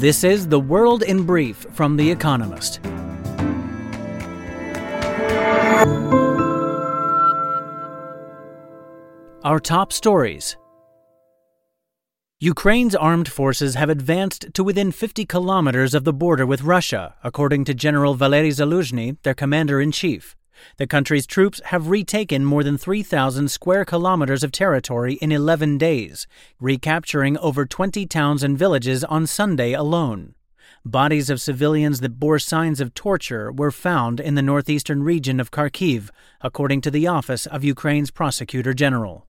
This is The World in Brief from The Economist. Our top stories. Ukraine's armed forces have advanced to within 50 kilometers of the border with Russia, according to General Valery Zaluzhny, their commander-in-chief. The country's troops have retaken more than 3,000 square kilometers of territory in 11 days, recapturing over 20 towns and villages on Sunday alone. Bodies of civilians that bore signs of torture were found in the northeastern region of Kharkiv, according to the office of Ukraine's Prosecutor General.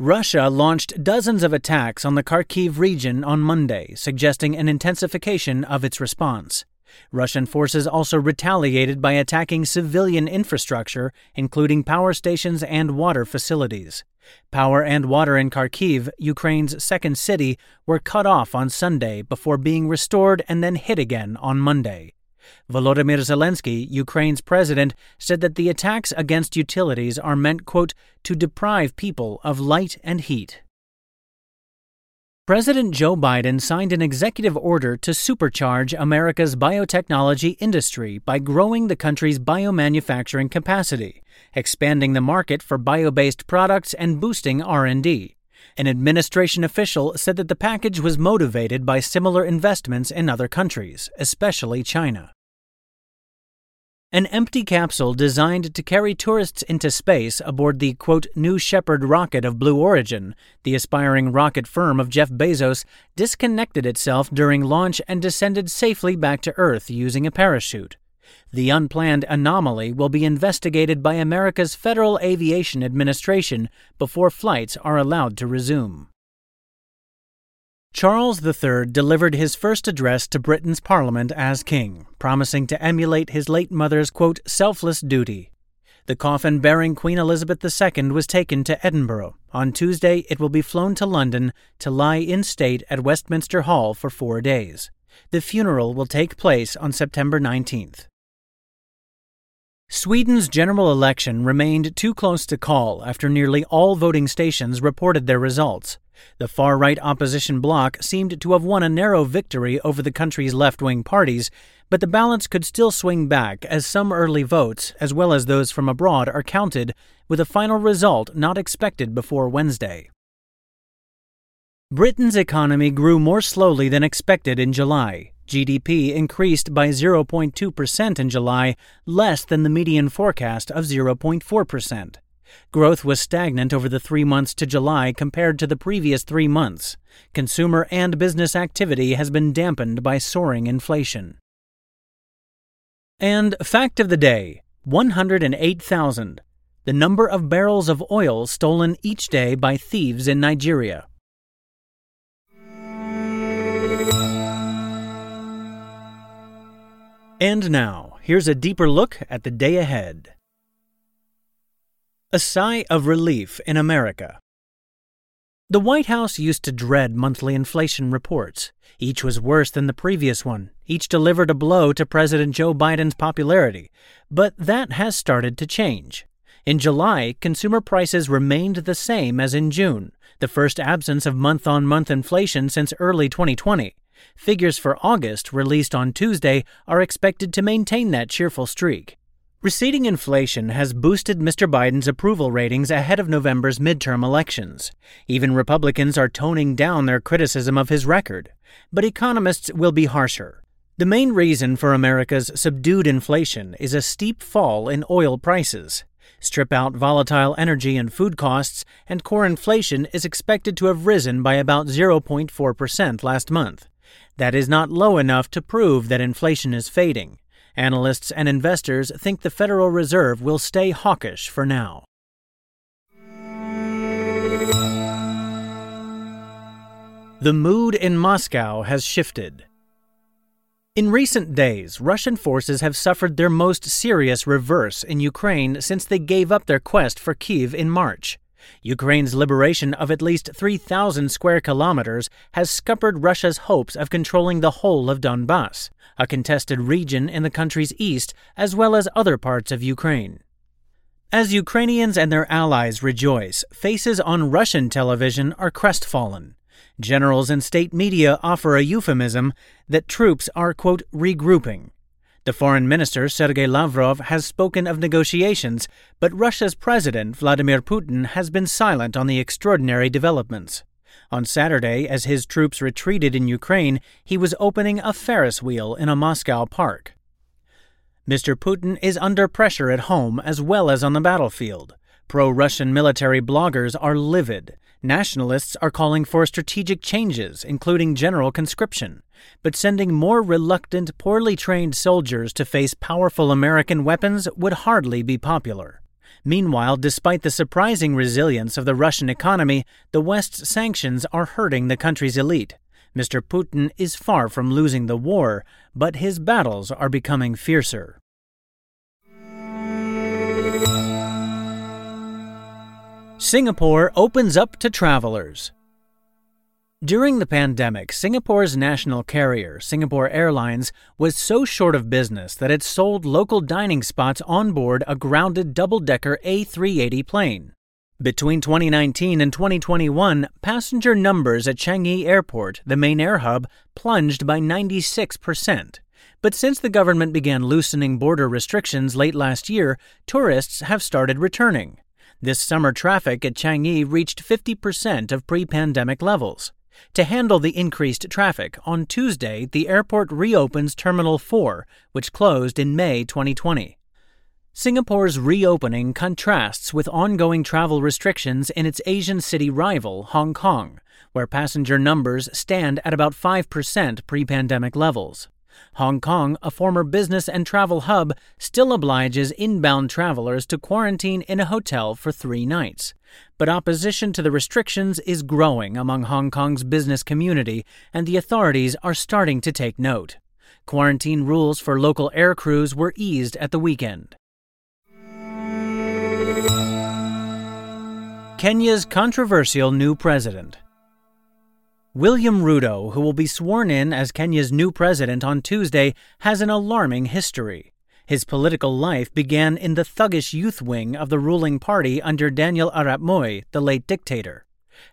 Russia launched dozens of attacks on the Kharkiv region on Monday, suggesting an intensification of its response. Russian forces also retaliated by attacking civilian infrastructure, including power stations and water facilities. Power and water in Kharkiv, Ukraine's second city, were cut off on Sunday before being restored and then hit again on Monday. Volodymyr Zelensky, Ukraine's president, said that the attacks against utilities are meant, quote, to deprive people of light and heat. President Joe Biden signed an executive order to supercharge America's biotechnology industry by growing the country's biomanufacturing capacity, expanding the market for bio-based products, and boosting R&D. An administration official said that the package was motivated by similar investments in other countries, especially China. An empty capsule designed to carry tourists into space aboard the, quote, New Shepard rocket of Blue Origin, the aspiring rocket firm of Jeff Bezos, disconnected itself during launch and descended safely back to Earth using a parachute. The unplanned anomaly will be investigated by America's Federal Aviation Administration before flights are allowed to resume. Charles III delivered his first address to Britain's Parliament as king, promising to emulate his late mother's, quote, selfless duty. The coffin bearing Queen Elizabeth II was taken to Edinburgh. On Tuesday, it will be flown to London to lie in state at Westminster Hall for 4 days. The funeral will take place on September 19th. Sweden's general election remained too close to call after nearly all voting stations reported their results. The far-right opposition bloc seemed to have won a narrow victory over the country's left-wing parties, but the balance could still swing back as some early votes, as well as those from abroad, are counted, with a final result not expected before Wednesday. Britain's economy grew more slowly than expected in July. GDP increased by 0.2% in July, less than the median forecast of 0.4%. Growth was stagnant over the 3 months to July compared to the previous 3 months. Consumer and business activity has been dampened by soaring inflation. And fact of the day, 108,000. The number of barrels of oil stolen each day by thieves in Nigeria. And now, here's a deeper look at the day ahead. A sigh of relief in America. The White House used to dread monthly inflation reports. Each was worse than the previous one. Each delivered a blow to President Joe Biden's popularity. But that has started to change. In July, consumer prices remained the same as in June, the first absence of month-on-month inflation since early 2020. Figures for August, released on Tuesday, are expected to maintain that cheerful streak. Receding inflation has boosted Mr. Biden's approval ratings ahead of November's midterm elections. Even Republicans are toning down their criticism of his record. But economists will be harsher. The main reason for America's subdued inflation is a steep fall in oil prices. Strip out volatile energy and food costs, and core inflation is expected to have risen by about 0.4% last month. That is not low enough to prove that inflation is fading. Analysts and investors think the Federal Reserve will stay hawkish for now. The mood in Moscow has shifted. In recent days, Russian forces have suffered their most serious reverse in Ukraine since they gave up their quest for Kyiv in March. Ukraine's liberation of at least 3,000 square kilometers has scuppered Russia's hopes of controlling the whole of Donbass, a contested region in the country's east as well as other parts of Ukraine. As Ukrainians and their allies rejoice, faces on Russian television are crestfallen. Generals and state media offer a euphemism that troops are, quote, regrouping. The foreign minister, Sergei Lavrov, has spoken of negotiations, but Russia's president, Vladimir Putin, has been silent on the extraordinary developments. On Saturday, as his troops retreated in Ukraine, he was opening a Ferris wheel in a Moscow park. Mr. Putin is under pressure at home as well as on the battlefield. Pro-Russian military bloggers are livid. Nationalists are calling for strategic changes, including general conscription, but sending more reluctant, poorly trained soldiers to face powerful American weapons would hardly be popular. Meanwhile, despite the surprising resilience of the Russian economy, the West's sanctions are hurting the country's elite. Mr. Putin is far from losing the war, but his battles are becoming fiercer. Singapore opens up to travelers. During the pandemic, Singapore's national carrier, Singapore Airlines, was so short of business that it sold local dining spots on board a grounded double-decker A380 plane. Between 2019 and 2021, passenger numbers at Changi Airport, the main air hub, plunged by 96%. But since the government began loosening border restrictions late last year, tourists have started returning. This summer, traffic at Changi reached 50% of pre-pandemic levels. To handle the increased traffic, on Tuesday, the airport reopens Terminal 4, which closed in May 2020. Singapore's reopening contrasts with ongoing travel restrictions in its Asian city rival, Hong Kong, where passenger numbers stand at about 5% pre-pandemic levels. Hong Kong, a former business and travel hub, still obliges inbound travelers to quarantine in a hotel for 3 nights. But opposition to the restrictions is growing among Hong Kong's business community, and the authorities are starting to take note. Quarantine rules for local air crews were eased at the weekend. Kenya's controversial new president. William Ruto, who will be sworn in as Kenya's new president on Tuesday, has an alarming history. His political life began in the thuggish youth wing of the ruling party under Daniel arap Moi, the late dictator.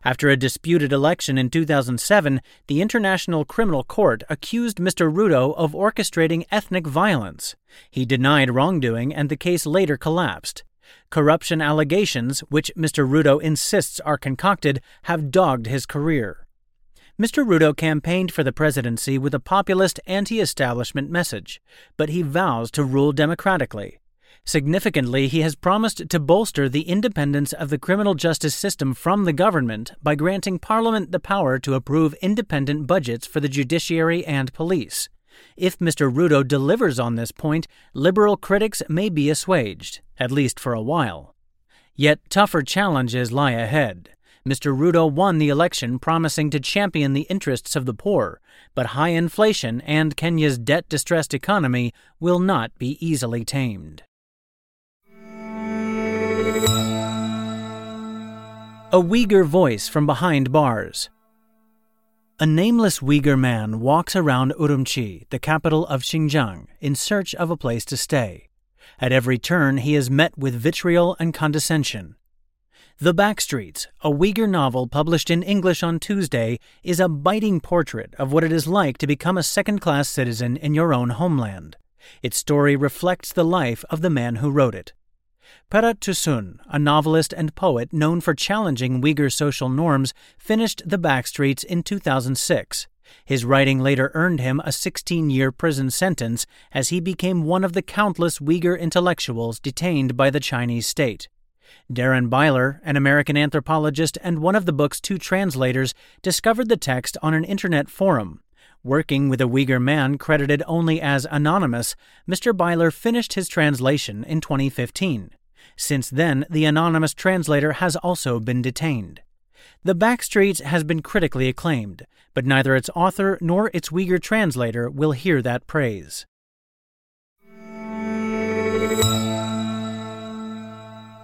After a disputed election in 2007, the International Criminal Court accused Mr. Ruto of orchestrating ethnic violence. He denied wrongdoing, and the case later collapsed. Corruption allegations, which Mr. Ruto insists are concocted, have dogged his career. Mr. Ruto campaigned for the presidency with a populist anti-establishment message, but he vows to rule democratically. Significantly, he has promised to bolster the independence of the criminal justice system from the government by granting Parliament the power to approve independent budgets for the judiciary and police. If Mr. Ruto delivers on this point, liberal critics may be assuaged, at least for a while. Yet tougher challenges lie ahead. Mr. Ruto won the election promising to champion the interests of the poor, but high inflation and Kenya's debt-distressed economy will not be easily tamed. A Uyghur voice from behind bars. A nameless Uyghur man walks around Urumqi, the capital of Xinjiang, in search of a place to stay. At every turn, he is met with vitriol and condescension. The Backstreets, a Uyghur novel published in English on Tuesday, is a biting portrait of what it is like to become a second-class citizen in your own homeland. Its story reflects the life of the man who wrote it. Perhat Tursun, a novelist and poet known for challenging Uyghur social norms, finished The Backstreets in 2006. His writing later earned him a 16-year prison sentence as he became one of the countless Uyghur intellectuals detained by the Chinese state. Darren Byler, an American anthropologist and one of the book's 2 translators, discovered the text on an internet forum. Working with a Uyghur man credited only as anonymous, Mr. Byler finished his translation in 2015. Since then, the anonymous translator has also been detained. The Backstreets has been critically acclaimed, but neither its author nor its Uyghur translator will hear that praise.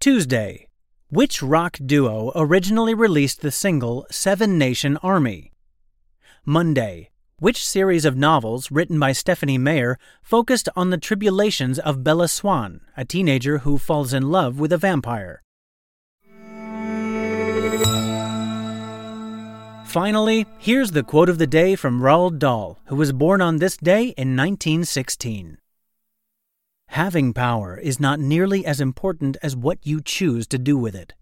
Tuesday. Which rock duo originally released the single Seven Nation Army? Monday. Which series of novels written by Stephanie Meyer focused on the tribulations of Bella Swan, a teenager who falls in love with a vampire? Finally, here's the quote of the day from Roald Dahl, who was born on this day in 1916. "Having power is not nearly as important as what you choose to do with it."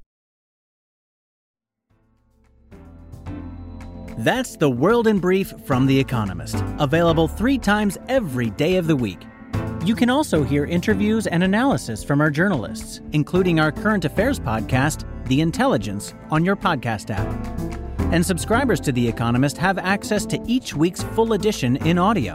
That's The World in Brief from The Economist, available 3 times every day of the week. You can also hear interviews and analysis from our journalists, including our current affairs podcast, The Intelligence, on your podcast app. And subscribers to The Economist have access to each week's full edition in audio.